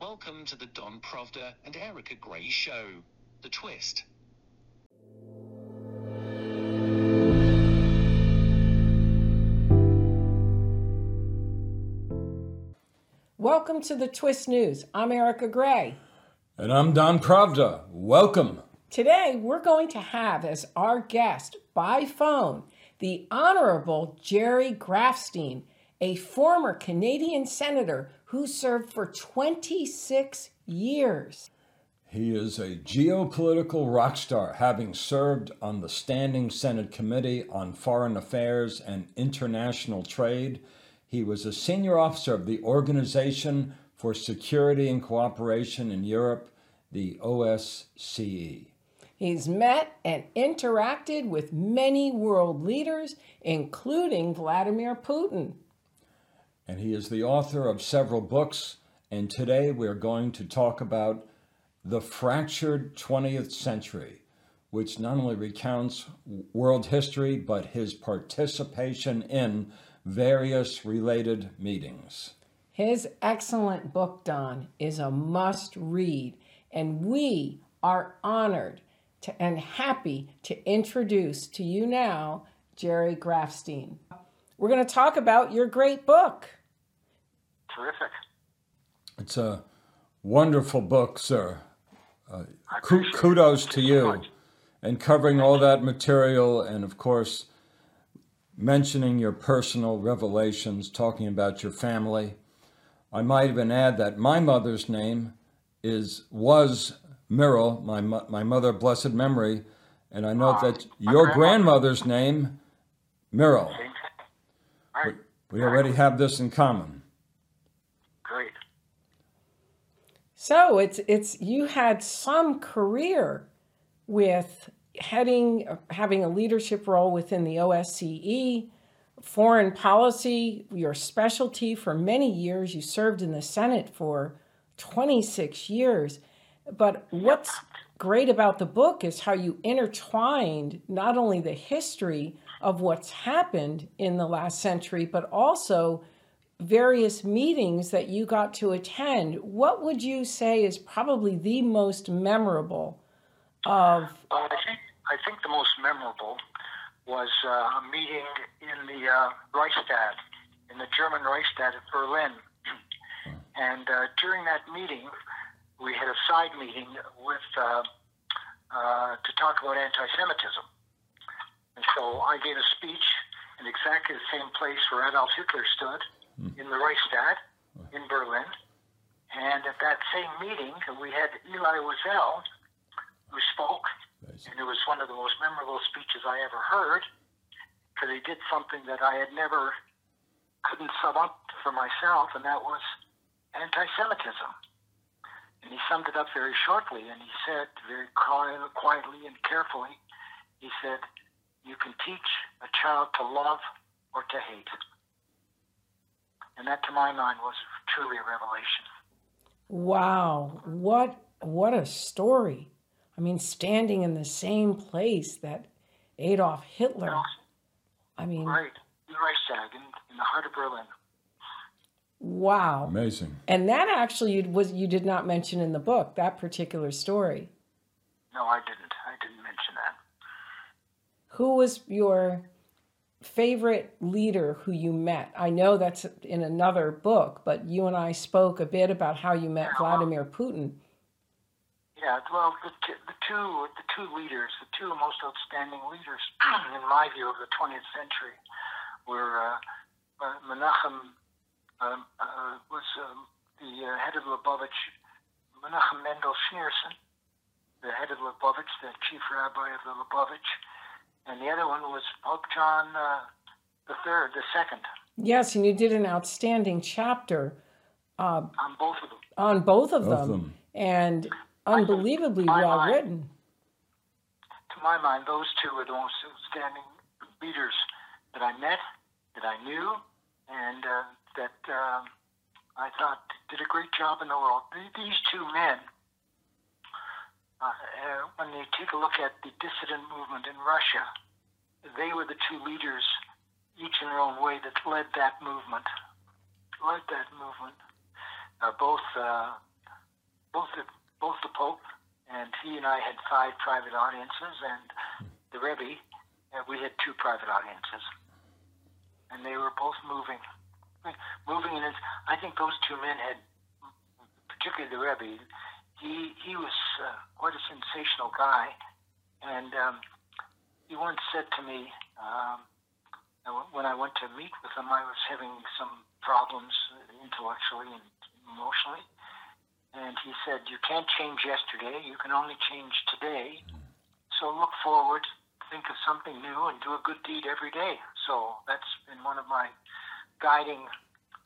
Welcome to the Don Pravda and Erica Gray show, The Twist. Welcome to The Twist News. I'm Erica Gray. And I'm Don Pravda. Welcome. Today, we're going to have as our guest by phone the Honorable Jerry Grafstein, a former Canadian senator who served for 26 years. He is a geopolitical rock star, having served on the Standing Senate Committee on Foreign Affairs and International Trade. He was a senior officer of the Organization for Security and Cooperation in Europe, the OSCE. He's met and interacted with many world leaders, including Vladimir Putin. And he is the author of several books, and today we're going to talk about The Fractured 20th Century, which not only recounts world history, but his participation in various related meetings. His excellent book, Don, is a must-read, and we are honored and happy to introduce to you now Jerry Grafstein. We're going to talk about your great book. Terrific. It's a wonderful book, sir. Kudos to you and covering all that material and, of course, mentioning your personal revelations, talking about your family. I might even add that my mother's name was Merrill, my mother, blessed memory, and I know that your grandmother's name, Merrill. Right. We already have this in common. Great. So it's you had some career with having a leadership role within the OSCE, foreign policy, your specialty for many years. You served in the Senate for 26 years. But what's great about the book is how you intertwined not only the history of what's happened in the last century, but also various meetings that you got to attend. What would you say is probably the most memorable of... Well, I think the most memorable was a meeting in the Reichstag, in the German Reichstag at Berlin. And during that meeting, we had a side meeting with to talk about anti-Semitism. And so I gave a speech in exactly the same place where Adolf Hitler stood, in the Reichstag in Berlin. And at that same meeting, we had Eli Wiesel, who spoke, and it was one of the most memorable speeches I ever heard, because he did something that I had never couldn't sum up for myself, and that was anti-Semitism. And he summed it up very shortly, and he said very quietly and carefully, he said, "You can teach a child to love or to hate." And that, to my mind, was truly a revelation. Wow, what a story. I mean, standing in the same place that Adolf Hitler, right, in the Reichstag, in the heart of Berlin. Wow. Amazing. And that actually you did not mention in the book, that particular story. No, I didn't mention that. Who was your favorite leader who you met? I know that's in another book, but you and I spoke a bit about how you met Vladimir Putin. Yeah, well, the two most outstanding leaders, in my view, of the 20th century, were Menachem was the head of Lubavitch, Menachem Mendel Schneerson, the head of Lubavitch, the chief rabbi of the Lubavitch, and the other one was Pope John the Second. Yes, and you did an outstanding chapter on both of them. And unbelievably well written. To my mind, those two were the most outstanding leaders that I met, that I knew, and that I thought did a great job in the world. These two men, when you take a look at the dissident movement in Russia, they were the two leaders, each in their own way, that led that movement. Both both the Pope and he and I had 5 private audiences, and the Rebbe, we had 2 private audiences, and they were both moving. Moving, and I think those 2 men had, particularly the Rebbe, he was quite a sensational guy, and he once said to me, when I went to meet with him, I was having some problems intellectually and emotionally, and he said, "You can't change yesterday, you can only change today, so look forward, think of something new, and do a good deed every day." So that's been one of my guiding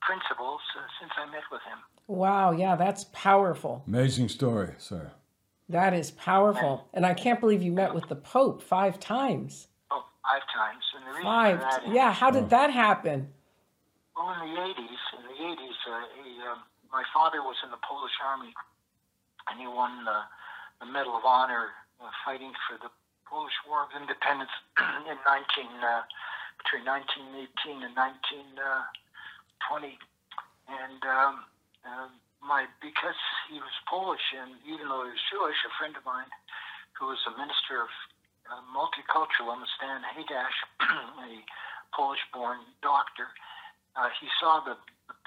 principles since I met with him. Wow, yeah, that's powerful. Amazing story, sir. That is powerful. And I can't believe you met with the Pope 5 times. Oh, 5 times. And the reason for that is, how did that happen? Well, in the 80s, my father was in the Polish Army, and he won the Medal of Honor fighting for the Polish War of Independence in between 1918 and 1920. And because he was Polish, and even though he was Jewish, a friend of mine who was a minister of multiculturalism, Stan Haidasz, a Polish-born doctor, he saw the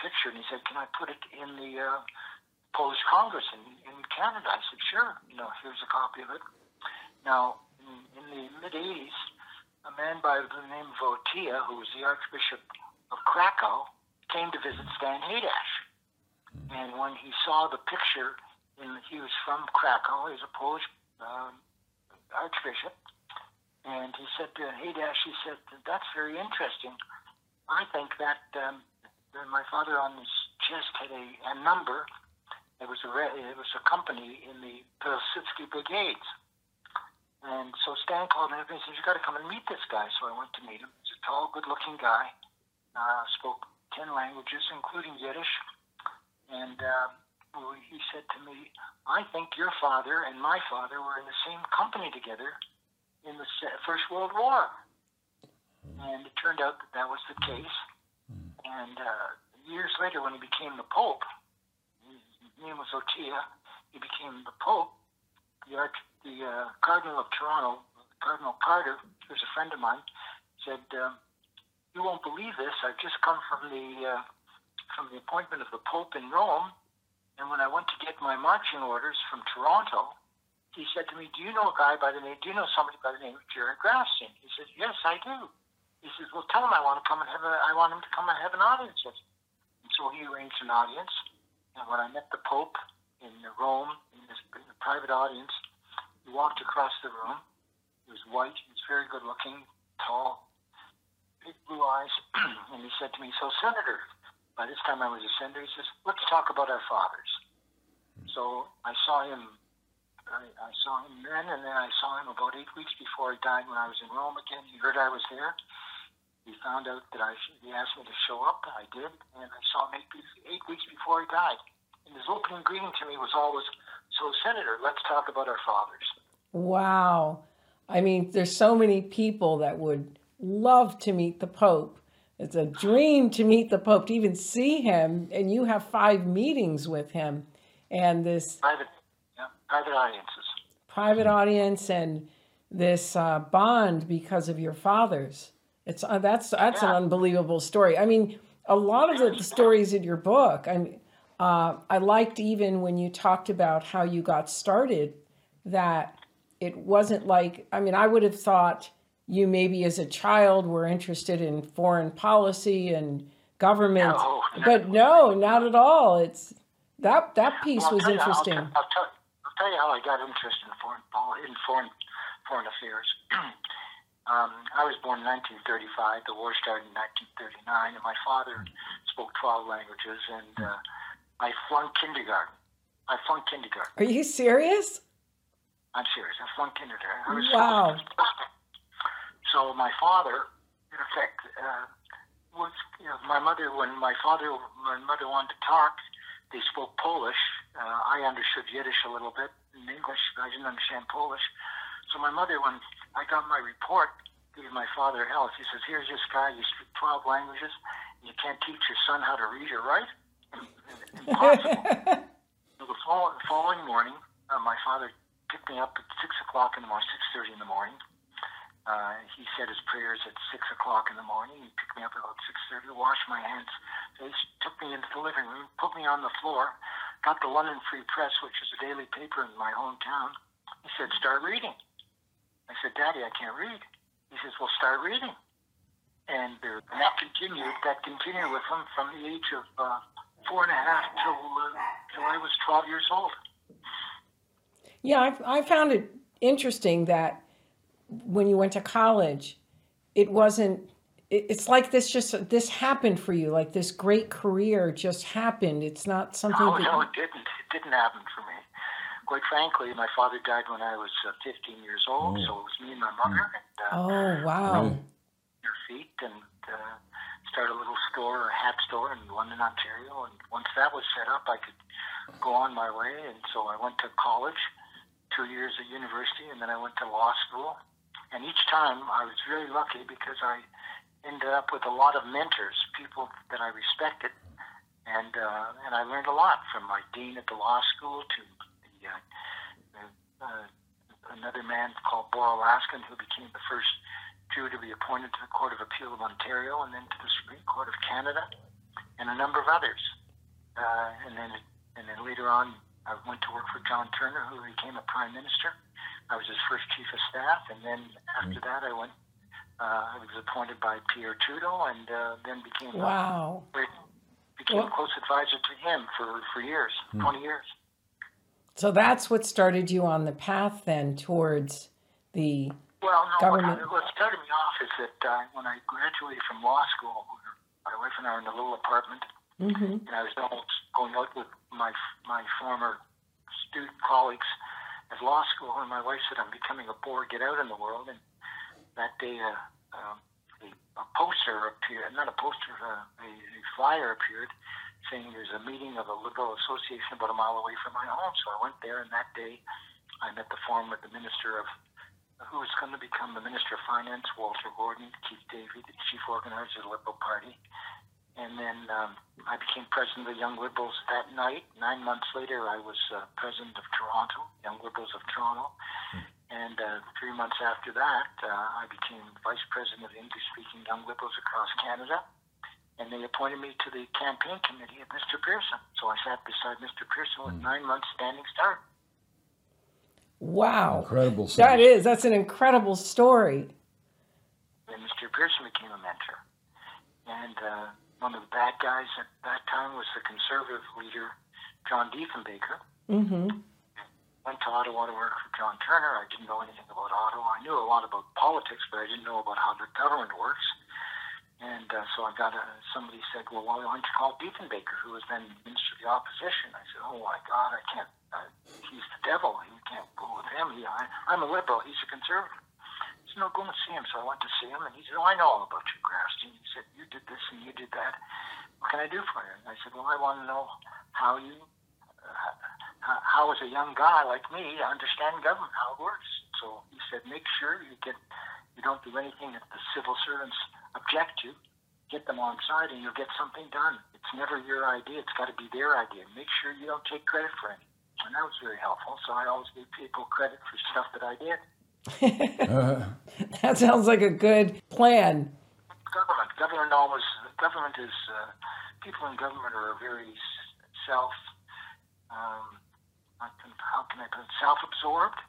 picture and he said, "Can I put it in the Polish Congress in Canada?" I said, "Sure, here's a copy of it." Now, in the mid-80s, a man by the name of Wojtyla, who was the Archbishop of Krakow, came to visit Stan Haidasz. And when he saw the picture, he was from Krakow, he was a Polish Archbishop, and he said to Haidasz, he said, "That's very interesting. I think that my father on his chest had a number. It was a company in the Pilsudski Brigades." And so Stan called me up and he said, "You got to come and meet this guy." So I went to meet him. He's a tall, good-looking guy. Spoke 10 languages, including Yiddish. And he said to me, "I think your father and my father were in the same company together in the First World War." And it turned out that was the case. And years later, when he became the Pope, his name was Wojtyla. He became the Pope. The Cardinal of Toronto, Cardinal Carter, who's a friend of mine, said, "You won't believe this. I've just come from the appointment of the Pope in Rome, and when I went to get my marching orders from Toronto, he said to me, 'Do you know a guy by the name? Do you know somebody by the name of Jerry Grafstein?' He said, 'Yes, I do.' He says, 'Well, tell him I want him to come and have an audience with you.' And so he arranged an audience. And when I met the Pope in Rome in a private audience, he walked across the room. He was white. He was very good-looking, tall, big blue eyes. And he said to me, 'So, Senator,' by this time I was a senator, he says, 'Let's talk about our fathers.' So I saw him then, and then I saw him about 8 weeks before he died when I was in Rome again. He heard I was there. He found out that he asked me to show up. I did, and I saw him 8 weeks before he died. And his opening greeting to me was always, 'So, Senator, let's talk about our fathers.'" Wow. I mean, there's so many people that would love to meet the Pope. It's a dream to meet the Pope, to even see him, and you have 5 meetings with him. And this... private audiences. Private audience and this bond because of your fathers. It's that's an unbelievable story. I mean, a lot of the stories in your book, I liked even when you talked about how you got started, that it wasn't like, I mean, I would have thought you maybe as a child were interested in foreign policy and government. No. But no, not at all. It's that piece was interesting. I'll tell you how I got interested in foreign affairs. I was born in 1935. The war started in 1939, and my father spoke 12 languages, and I flunked kindergarten. Are you serious? I'm serious. I flunked kindergarten. Wow. So my father, in effect, was, when my mother wanted to talk, they spoke Polish. I understood Yiddish a little bit in English. I didn't understand Polish. So my mother, when I got my report, gave my father hell. She says, "Here's this guy, you speak 12 languages, and you can't teach your son how to read or write? Impossible." So the following father picked me up at 6 o'clock in the morning, 6:30 in the morning. He said his prayers at 6 o'clock in the morning. He picked me up at about 6:30, washed my hands, face, took me into the living room, put me on the floor, got the London Free Press, which is a daily paper in my hometown. He said, "Start reading." I said, "Daddy, I can't read." He says, "Well, start reading." And that continued with him from the age of 4 and a half till I was 12 years old. Yeah, I found it interesting that when you went to college, it wasn't, it's like this happened for you, like this great career just happened. It's not something. No, it didn't. It didn't happen for me. Quite frankly, my father died when I was 15 years old, so it was me and my mother. And, oh, wow. Their feet and started a little store, a hat store in London, Ontario. And once that was set up, I could go on my way. And so I went to college, 2 years at university, and then I went to law school. And each time I was very lucky because I ended up with a lot of mentors, people that I respected, and I learned a lot from my dean at the law school to another man called Boral Askin, who became the first Jew to be appointed to the Court of Appeal of Ontario, and then to the Supreme Court of Canada, and a number of others. And then later on, I went to work for John Turner, who became a prime minister. I was his first chief of staff, and then after that, I was appointed by Pierre Trudeau, and then became a close advisor to him for years, 20 years. So that's what started you on the path then towards the government. What started me off is that when I graduated from law school, my wife and I were in a little apartment, and I was almost going out with my former student colleagues at law school, and my wife said, "I'm becoming a bore. Get out in the world." And that day, a poster appeared—not a poster, a flyer appeared. Saying there's a meeting of a liberal association about a mile away from my home. So I went there, and that day I met the forum with the minister of, who was going to become the Minister of Finance, Walter Gordon, Keith Davey, the chief organizer of the Liberal Party. And then I became president of the Young Liberals that night. 9 months later, I was president of Toronto, Young Liberals of Toronto. And 3 months after that, I became vice president of the English-speaking Young Liberals across Canada. And they appointed me to the campaign committee of Mr. Pearson. So I sat beside Mr. Pearson with 9 months standing start. Wow. Incredible story. That's an incredible story. And Mr. Pearson became a mentor. And one of the bad guys at that time was the conservative leader, John Diefenbaker. Mm-hmm. Went to Ottawa to work for John Turner. I didn't know anything about Ottawa. I knew a lot about politics, but I didn't know about how the government works. And so I got somebody said, "Well, why don't you call Diefenbaker, who was then minister of the opposition?" I said, "Oh my God, I can't. He's the devil. You can't go with him. I'm a liberal. He's a conservative." He said, "No, go and see him." So I went to see him, and he said, "Oh, I know all about you, Grafstein." He said, "You did this and you did that. What can I do for you?" And I said, "Well, I want to know how you, how as a young guy like me, understand government, how it works." So he said, "Make sure you don't do anything that the civil servants object to, get them on side, and you'll get something done. It's never your idea. It's got to be their idea. Make sure you don't take credit for it." And that was very helpful. So I always gave people credit for stuff that I did. That sounds like a good plan. Government is, people in government are very self-absorbed.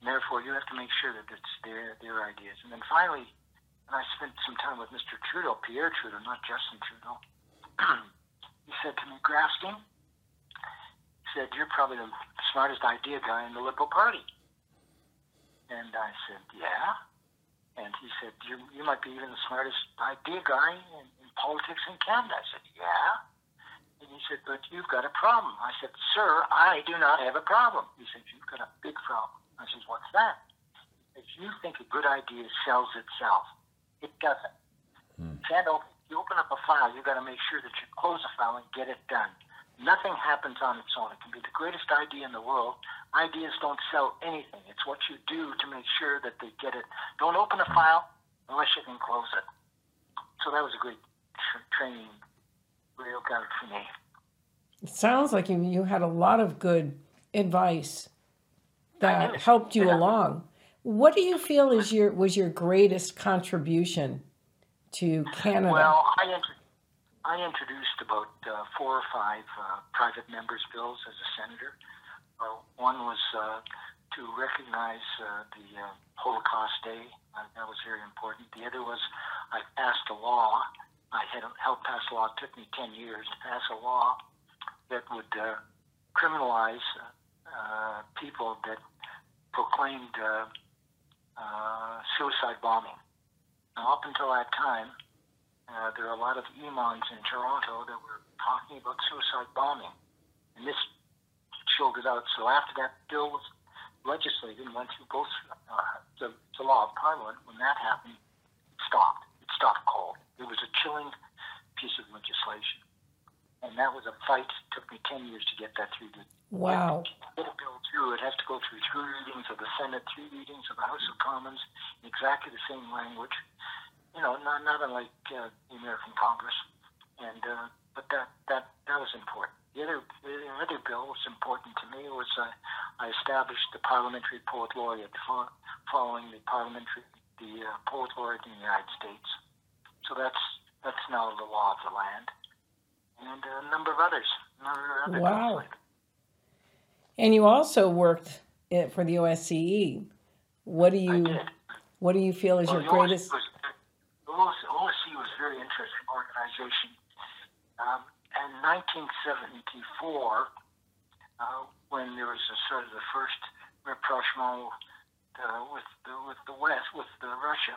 And therefore, you have to make sure that it's their ideas. And then finally, and I spent some time with Mr. Trudeau, Pierre Trudeau, not Justin Trudeau. He said to me, "Grafstein," he said, "you're probably the smartest idea guy in the Liberal Party." And I said, "Yeah." And he said, you might be even the smartest idea guy in politics in Canada." I said, "Yeah." And he said, "But you've got a problem." I said, "Sir, I do not have a problem." He said, "You've got a big problem." I said, "What's that?" He said, "You think a good idea sells itself. It doesn't. You open up a file, you've got to make sure that you close the file and get it done. Nothing happens on its own. It can be the greatest idea in the world. Ideas don't sell anything. It's what you do to make sure that they get it. Don't open a file unless you can close it." So that was a great training real guide for me. It sounds like you had a lot of good advice. that helped you along. What do you feel is was your greatest contribution to Canada? Well, I introduced about 4 or 5 private members' bills as a senator. One was to recognize the Holocaust Day. That was very important. The other was I passed a law. I had helped pass a law. It took me 10 years to pass a law that would criminalize people that proclaimed suicide bombing. Now, up until that time, there are a lot of imams in Toronto that were talking about suicide bombing, and this chilled it out. So after that bill was legislated and went through both the law of Parliament, when that happened, it stopped. It stopped cold. It was a chilling piece of legislation, and that was a fight. It took me 10 years to get that through. Wow. To get a bill through, it has to go through 3 readings of the Senate, 3 readings of the House of Commons, in exactly the same language. You know, not unlike the American Congress, and but that was important. The other bill was important to me. Was I established the Parliamentary Poet Laureate following the Poet Laureate in the United States. So that's now the law of the land, and a number of others. Wow! Like and you also worked for the OSCE. What do you What do you feel is your greatest? OSCE was a very interesting organization. In 1974, when there was the first rapprochement with the West, with Russia,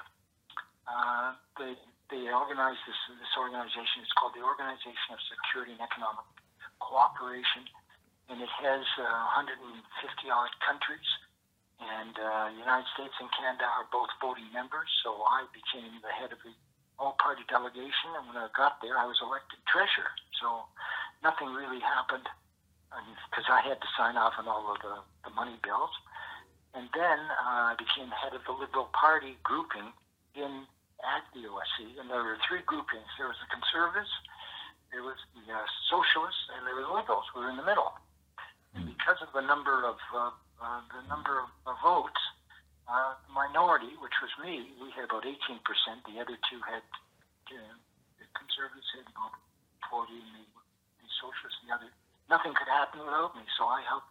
they organized this organization. It's called the Organization of Security and Economic Cooperation, and it has 150-odd countries. And the United States and Canada are both voting members, so I became the head of the all-party delegation. And when I got there, I was elected treasurer. So nothing really happened because I had to sign off on all of the money bills. And then I became head of the Liberal Party grouping at the OSCE. And there were 3 groupings. There was the Conservatives, there was the Socialists, and there were the Liberals. We were in the middle. And because of the number of votes, the minority, which was me, we had about 18%. The other 2 had, the Conservatives had about 40, and the Socialists, and the other. Nothing could happen without me, so I had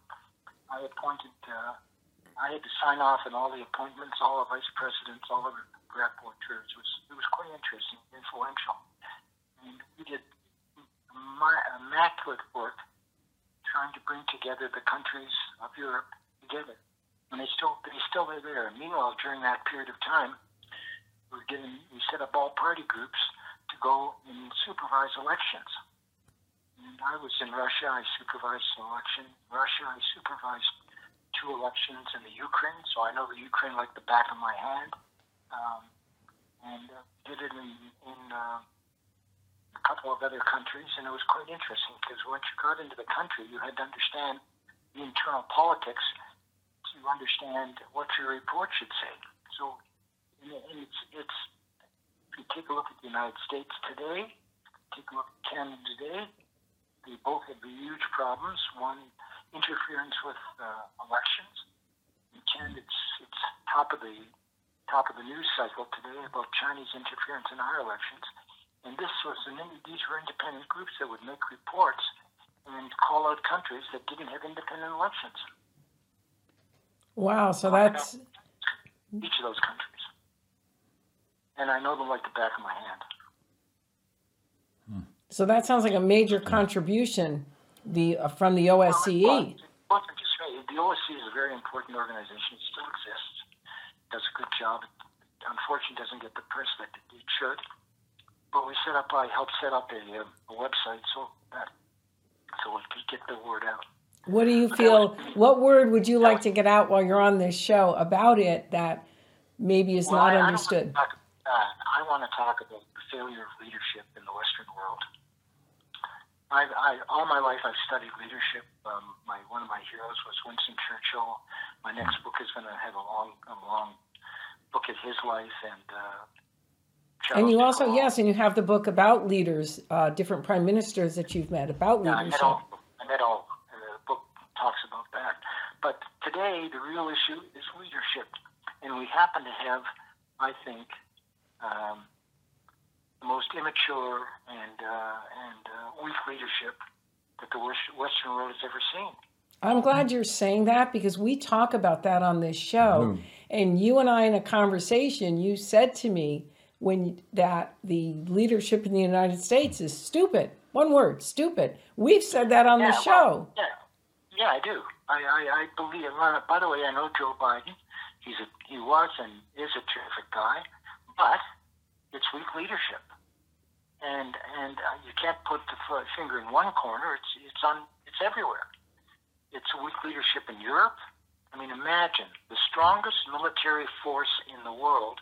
to sign off on all the appointments, all the vice presidents, all the rapporteurs. It was quite interesting, influential. And we did immaculate work trying to bring together the countries of Europe together. And they still are there. Meanwhile, during that period of time, we set up all party groups to go and supervise elections. And I was in Russia. I supervised an election. Russia, I supervised 2 elections in the Ukraine, so I know the Ukraine like the back of my hand. And did it in a couple of other countries, and it was quite interesting because once you got into the country, you had to understand the internal politics to understand what your report should say. So, and it's if you take a look at the United States today, take a look at Canada today, they both have huge problems. One, interference with elections. In Canada, it's top of the news cycle today about Chinese interference in our elections. And these were independent groups that would make reports and call out countries that didn't have independent elections. Wow, so that's each of those countries. And I know them like the back of my hand. So that sounds like a major contribution from the OSCE. The OSCE is a very important organization. It still exists. It does a good job. It unfortunately doesn't get the press that it should. But I helped set up a website so we could get the word out. What do you feel? What word would you like to get out while you're on this show about it that maybe is not understood? I want to talk about the failure of leadership in the Western world. All my life I've studied leadership. One of my heroes was Winston Churchill. My next book is going to have a long look at his life and. And you also, and you have the book about leaders, different prime ministers that you've met about leadership. I met all. The book talks about that. But to Today, the real issue is leadership. And we happen to have, I think, the most immature and weak leadership that the Western world has ever seen. I'm glad you're saying that, because we talk about that on this show. Mm-hmm. And you and I, in a conversation, you said to me that the leadership in the United States is stupid. One word, stupid. We've said that on the show. Well, yeah, I do. I believe. By the way, I know Joe Biden. He was and is a terrific guy, but it's weak leadership, and you can't put the finger in one corner. It's everywhere. It's weak leadership in Europe. I mean, imagine the strongest military force in the world,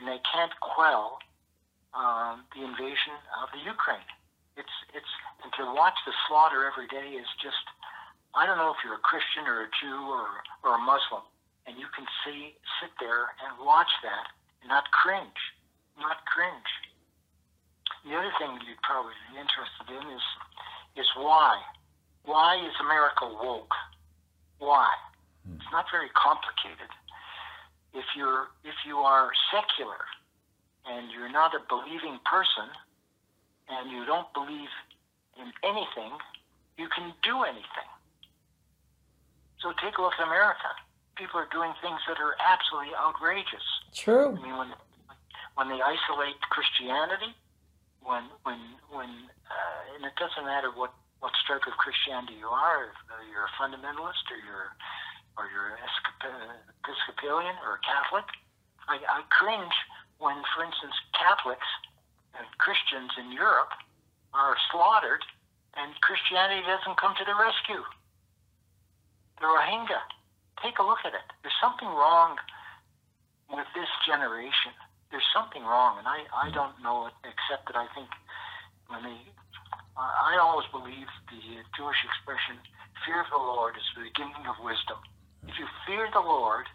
and they can't quell the invasion of the Ukraine. It's and to watch the slaughter every day is just. I don't know if you're a Christian or a Jew or a Muslim, and you can sit there and watch that and not cringe. The other thing you'd probably be interested in is why. Why is America woke? Why? It's not very complicated. If you are secular and you're not a believing person and you don't believe in anything, you can do anything. So take a look at America. People are doing things that are absolutely outrageous. True. I mean, when they isolate Christianity, and it doesn't matter what stripe of Christianity you are, if you're a fundamentalist or you're Episcopalian or a Catholic. I cringe when, for instance, Catholics and Christians in Europe are slaughtered and Christianity doesn't come to the rescue. The Rohingya. Take a look at it. There's something wrong with this generation. There's something wrong, and I don't know it, except that I think I always believe the Jewish expression, fear of the Lord is the beginning of wisdom. If you fear the Lord,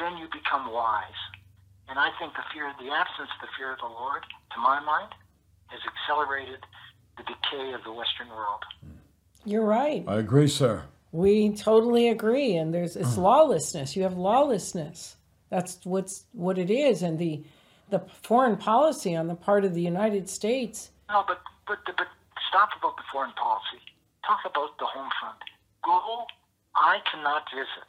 then you become wise. And I think the absence of the fear of the Lord, to my mind, has accelerated the decay of the Western world. You're right. I agree, sir. We totally agree, and it's lawlessness. You have lawlessness. That's what it is, and the foreign policy on the part of the United States. No, but stop about the foreign policy. Talk about the home front. Google. I cannot visit.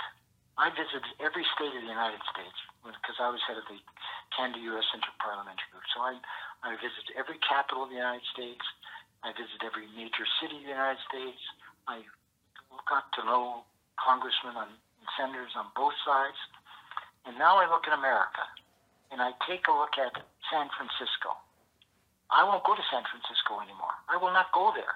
I visited every state of the United States because I was head of the Canada-U.S. Interparliamentary Group. So I visited every capital of the United States. I visited every major city of the United States. I got to know congressmen and senators on both sides. And now I look at America, and I take a look at San Francisco. I won't go to San Francisco anymore. I will not go there.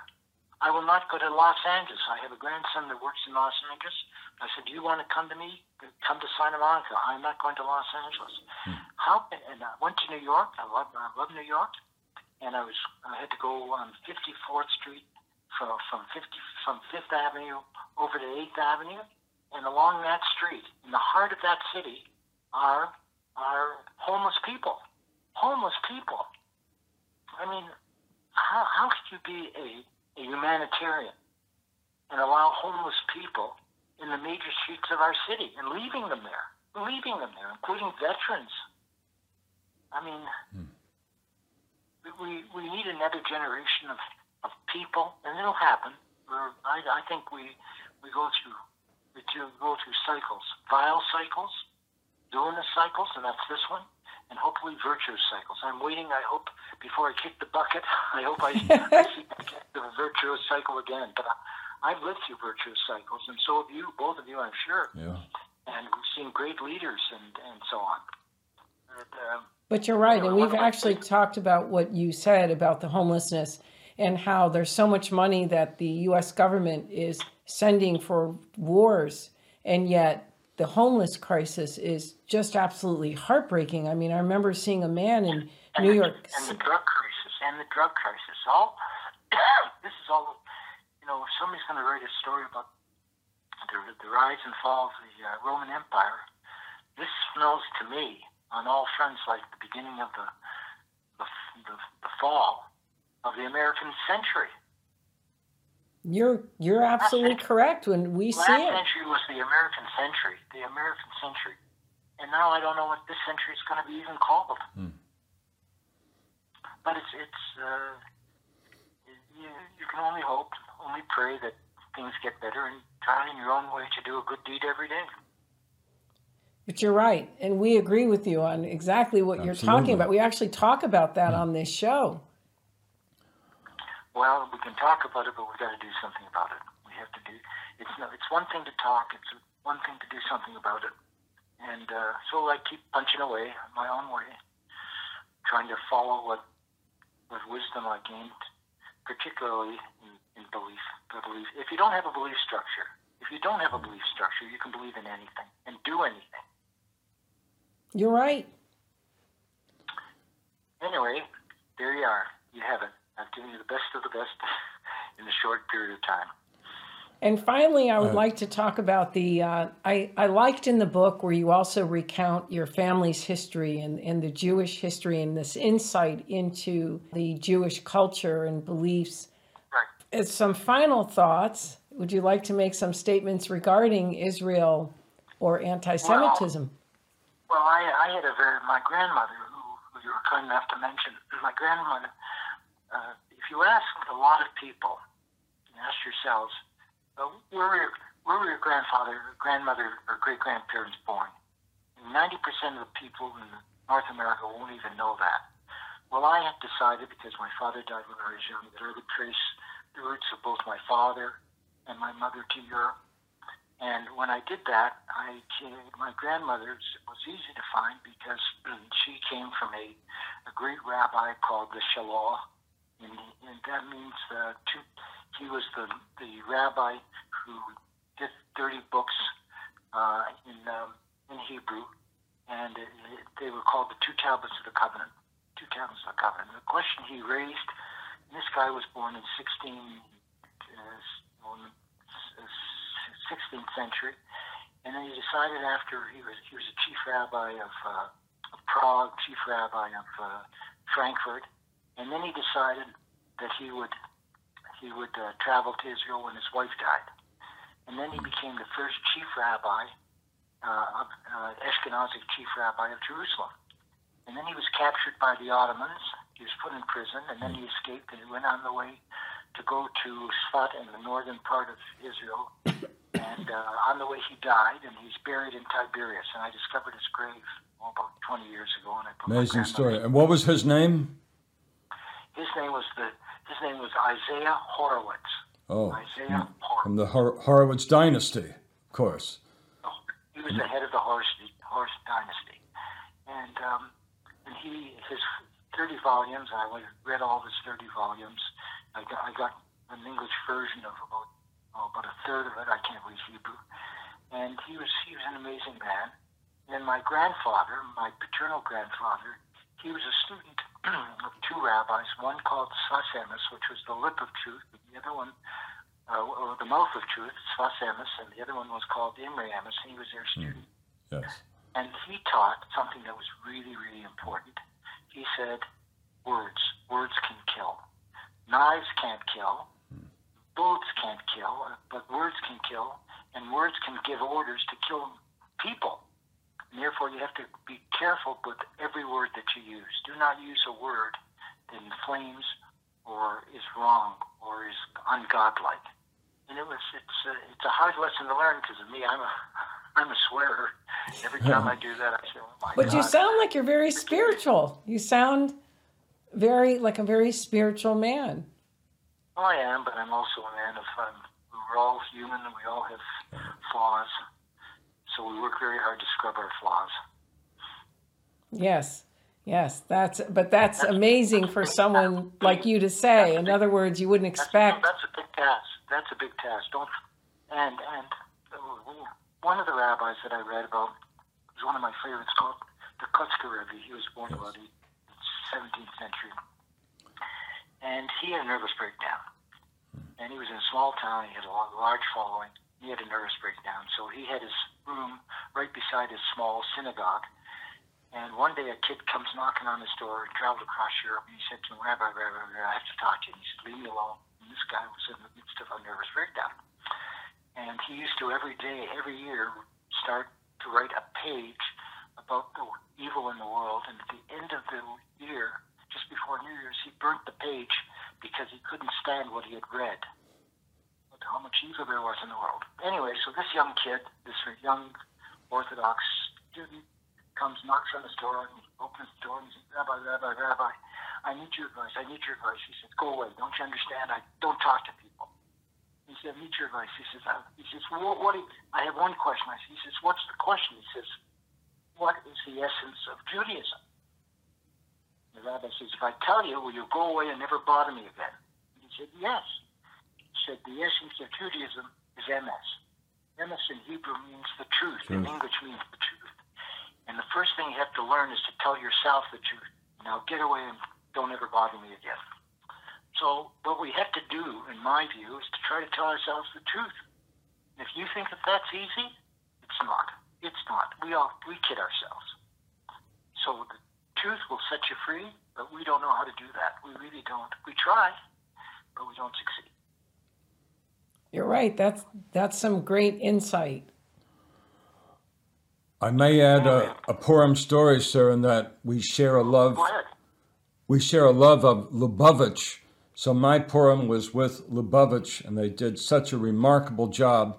I will not go to Los Angeles. I have a grandson that works in Los Angeles. I said, do you want to come to me? Come to Santa Monica. I'm not going to Los Angeles. And I went to New York. I love New York. And I had to go on 54th Street from 5th Avenue over to 8th Avenue, and along that street, in the heart of that city, are homeless people. I mean, how could you be a humanitarian and allow homeless people in the major streets of our city and leaving them there, including veterans? I mean, we need another generation of people, and it'll happen. I think we go through cycles, vile cycles, villainous cycles, and that's this one, and hopefully virtuous cycles. I'm waiting. I hope before I kick the bucket, I hope I see the virtuous cycle again. But I've lived through virtuous cycles, and so have you, both of you, I'm sure. Yeah. And we've seen great leaders and so on. But you're right, and we've actually talked about what you said about the homelessness. And how there's so much money that the U.S. government is sending for wars, and yet the homeless crisis is just absolutely heartbreaking. I mean, I remember seeing a man in New York. And the drug crisis. All this is all, somebody's going to write a story about the rise and fall of the Roman Empire. This smells to me on all fronts like the beginning of the fall of the American century. You're absolutely correct. When we see it, last century was the American century, and now I don't know what this century is going to be even called. But you can only hope, only pray that things get better, and try in your own way to do a good deed every day. But you're right, and we agree with you on exactly what you're talking about. We actually talk about that on this show. Well, we can talk about it, but we've got to do something about it. We have to do. It's one thing to talk. It's one thing to do something about it. And so I keep punching away my own way, trying to follow what wisdom I gained, particularly in belief. If you don't have a belief structure, you can believe in anything and do anything. You're right. Anyway, there you are. You have it. I've given you the best of the best in a short period of time. And finally, I would like to talk about the... I liked in the book where you also recount your family's history and the Jewish history and this insight into the Jewish culture and beliefs. Right. As some final thoughts, would you like to make some statements regarding Israel or anti-Semitism? Well, I had my grandmother, who you were kind enough to mention, my grandmother... if you ask a lot of people, and ask yourselves, where were your grandfather, grandmother, or great-grandparents born? And 90% of the people in North America won't even know that. Well, I had decided, because my father died when I was young, that I would trace the roots of both my father and my mother to Europe. And when I did that, my grandmother was easy to find because she came from a great rabbi called the Shaloh. And that means he was the rabbi who did 30 books in Hebrew, and they were called the Two Tablets of the Covenant. The question he raised, and this guy was born in 16th century, and then he decided after he was a chief rabbi of Prague, chief rabbi of Frankfurt. And then he decided that he would travel to Israel when his wife died. And then he became the first chief rabbi, Ashkenazi chief rabbi of Jerusalem. And then he was captured by the Ottomans. He was put in prison, and then he escaped, and he went on the way to go to Sfat in the northern part of Israel. And on the way he died, and he's buried in Tiberias. And I discovered his grave about 20 years ago. And I put Amazing story. And what was his name? His name was Isaiah Horowitz. Oh, Isaiah Horowitz. From the Horowitz dynasty, of course. Oh, he was the head of the Horowitz dynasty, and his 30 volumes. I read all of his 30 volumes. I got an English version of about a third of it. I can't read Hebrew, and he was an amazing man. And my grandfather, my paternal grandfather, he was a student of two rabbis, one called Sfas Emes, which was the lip of truth, and the other one, or the mouth of truth, Sfas Emes, and the other one was called Imre Emes, and he was their student. Yes. And he taught something that was really, really important. He said, words can kill. Knives can't kill, bullets can't kill, but words can kill, and words can give orders to kill people. And therefore, you have to be careful with every word that you use. Do not use a word that inflames or is wrong or is ungodlike. And it's a hard lesson to learn because of me. I'm a swearer. Every time I do that, I say, oh my God. But you sound like you're very spiritual. You sound very like a very spiritual man. Well, I am, but I'm also a man of fun. We're all human and we all have flaws. So we work very hard to scrub our flaws. Yes, that's amazing for someone like you to say. In other words, you wouldn't expect. That's a big task. Don't. And one of the rabbis that I read about was one of my favorites, called the Kotzker Rebbe. He was born about the 17th century, and he had a nervous breakdown. And he was in a small town. He had a large following. He had a nervous breakdown, so he had his room right beside his small synagogue. And one day a kid comes knocking on his door, traveled across Europe, and he said to him, Rabbi, I have to talk to you. He said, leave me alone. And this This guy was in the midst of a nervous breakdown. And he used to every day, every year, start to write a page about the evil in the world. And at the end of the year, just before New Year's, he burnt the page because he couldn't stand what he had read, how much evil there was in the world. Anyway, so this young kid, this young Orthodox student, comes, knocks on his door, and he opens the door, and he says, Rabbi, I need your advice. He says, go away, don't you understand? I don't talk to people. He said, I need your advice. He says, I have one question. He says, what's the question? He says, what is the essence of Judaism? The rabbi says, if I tell you, will you go away and never bother me again? And he said, yes. Said the essence of Judaism is Emes. Emes in Hebrew means the truth. In English means the truth. And the first thing you have to learn is to tell yourself the truth. Now get away and don't ever bother me again. So what we have to do, in my view, is to try to tell ourselves the truth. And if you think that that's easy, it's not. It's not. We kid ourselves. So the truth will set you free, but we don't know how to do that. We really don't. We try, but we don't succeed. You're right. That's some great insight. I may add a poem story, sir, in that we share a love. Go ahead. We share a love of Lubavitch. So my poem was with Lubavitch, and they did such a remarkable job.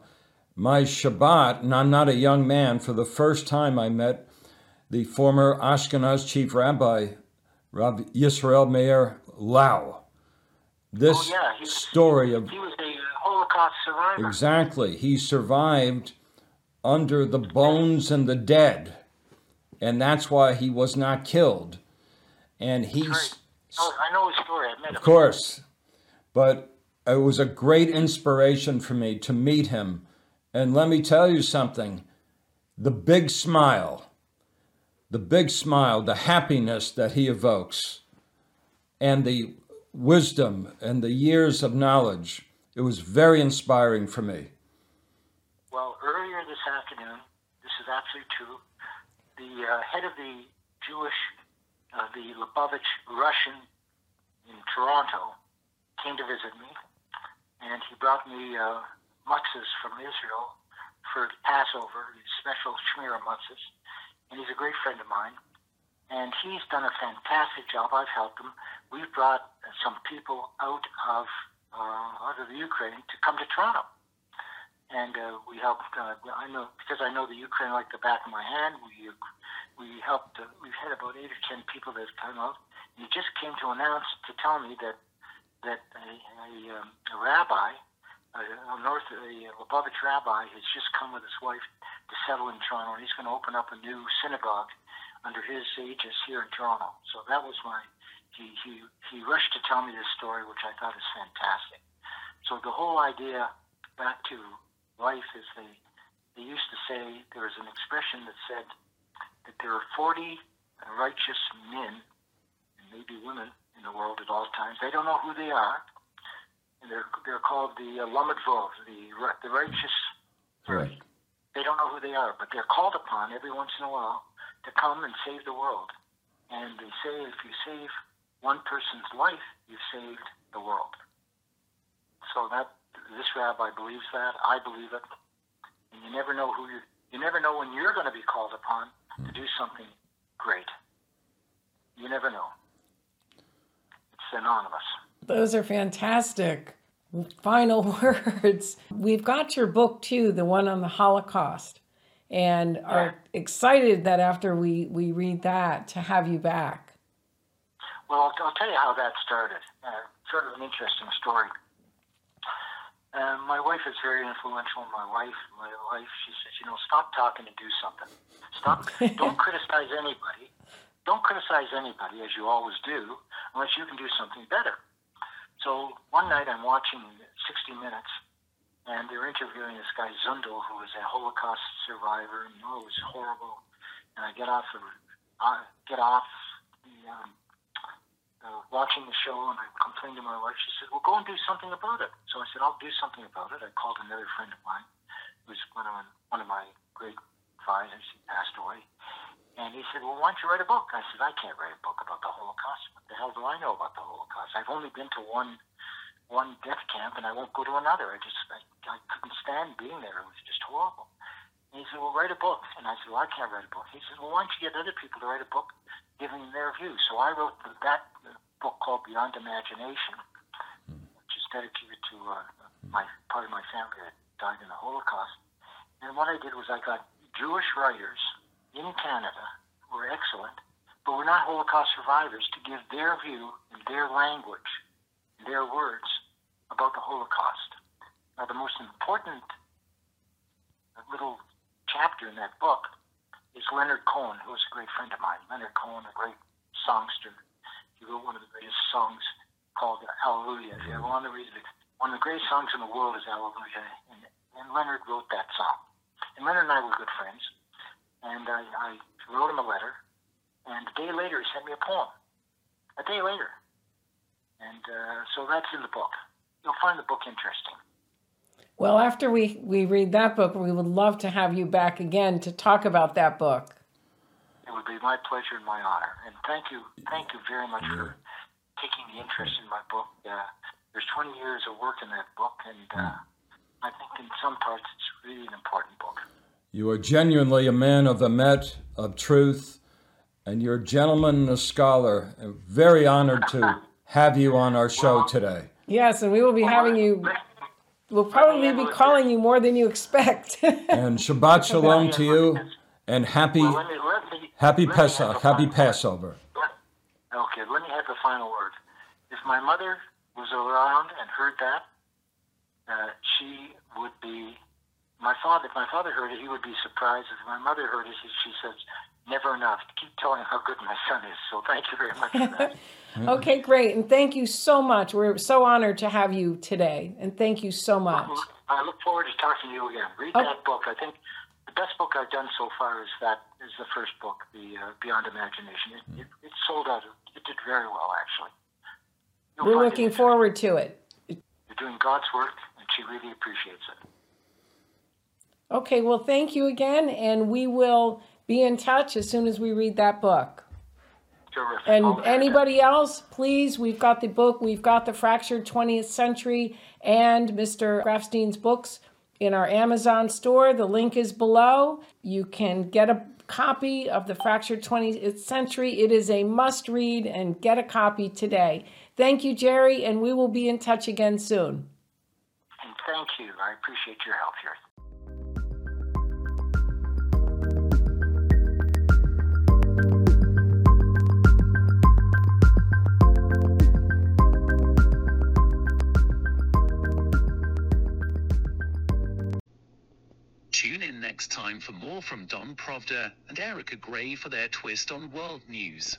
My Shabbat, and I'm not a young man, for the first time I met the former Ashkenaz chief rabbi, Rabbi Yisrael Meir Lau. He was a Holocaust survivor. Exactly. He survived under the bones and the dead, and that's why he was not killed. And he's... I know his story. I met him. Of course. But it was a great inspiration for me to meet him. And let me tell you something. The big smile, the happiness that he evokes, and the wisdom and the years of knowledge. It was very inspiring for me. Well, earlier this afternoon, this is absolutely true, the head of the Jewish, the Lubavitch Russian in Toronto came to visit me, and he brought me matzahs from Israel for Passover, these special shmira matzahs, and he's a great friend of mine. And he's done a fantastic job. I've helped him. We've brought some people out of the Ukraine to come to Toronto. And we helped, I know the Ukraine like the back of my hand. We've had about 8 or 10 people that have come out. And he just came to tell me that a rabbi, a Lubavitch rabbi, has just come with his wife to settle in Toronto. And he's going to open up a new synagogue under his aegis here in Toronto. So that was he rushed to tell me this story, which I thought is fantastic. So the whole idea back to life is they used to say, there was an expression that said that there are 40 righteous men, and maybe women in the world at all times. They don't know who they are. And they're called the Lamadvov, the righteous. Right. They don't know who they are, but they're called upon every once in a while to come and save the world. And they say if you save one person's life, you've saved the world. So that this rabbi believes that, I believe it. And you never know when you're going to be called upon to do something great. You never know. It's anonymous. Those are fantastic final words. We've got your book too, the one on the Holocaust. And are excited that after we read that, to have you back. Well, I'll tell you how that started. Sort of an interesting story. My wife is very influential. My wife, she says, stop talking and do something. Stop. Don't criticize anybody. Don't criticize anybody, as you always do, unless you can do something better. So one night I'm watching 60 Minutes. And they're interviewing this guy, Zundel, who was a Holocaust survivor, and it was horrible. And I get off watching the show, and I complained to my wife. She said, well, go and do something about it. So I said, I'll do something about it. I called another friend of mine, who was one of my great advisors. He passed away. And he said, well, why don't you write a book? I said, I can't write a book about the Holocaust. What the hell do I know about the Holocaust? I've only been to one one death camp and I won't go to another. I couldn't stand being there. It was just horrible. And he said, well, write a book. And I said, well, I can't write a book. He said, well, why don't you get other people to write a book giving their views? So I wrote that book called Beyond Imagination, which is dedicated to part of my family that died in the Holocaust. And what I did was I got Jewish writers in Canada who were excellent, but were not Holocaust survivors, to give their view in their language, in their words, about the Holocaust. Now, the most important little chapter in that book is Leonard Cohen, who was a great friend of mine. Leonard Cohen, a great songster. He wrote one of the greatest songs called Hallelujah. If you ever want to read it, one of the greatest songs in the world is Hallelujah, and Leonard wrote that song. And Leonard and I were good friends, and I wrote him a letter, and a day later he sent me a poem. A day later. And so that's in the book. You'll find the book interesting. Well, after we read that book, we would love to have you back again to talk about that book. It would be my pleasure and my honor. And thank you very much for taking the interest in my book. There's 20 years of work in that book, and I think in some parts it's really an important book. You are genuinely a man of the Met, of truth, and you're a gentleman and a scholar. I'm very honored to have you on our show today. Yes, and we will be having you... We'll probably be calling you more than you expect. And Shabbat Shalom to you, and happy Pesach, happy Passover. Okay, let me have the final word. If my mother was around and heard that, she would be, if my father heard it, he would be surprised. If my mother heard it, she says, never enough. Keep telling how good my son is. So thank you very much for that. Okay, great. And thank you so much. We're so honored to have you today. And thank you so much. I look forward to talking to you again. Read that book. I think the best book I've done so far is the first book, the Beyond Imagination. It sold out. It did very well, actually. We're looking forward to it. You're doing God's work, and she really appreciates it. Okay, well, thank you again, and we will be in touch as soon as we read that book. Terrific. And anybody else, please, we've got the book, we've got The Fractured 20th Century and Mr. Grafstein's books in our Amazon store. The link is below. You can get a copy of The Fractured 20th Century. It is a must-read, and get a copy today. Thank you, Jerry, and we will be in touch again soon. And thank you. I appreciate your help here. Tune in next time for more from Don Pravda and Erica Gray for their twist on world news.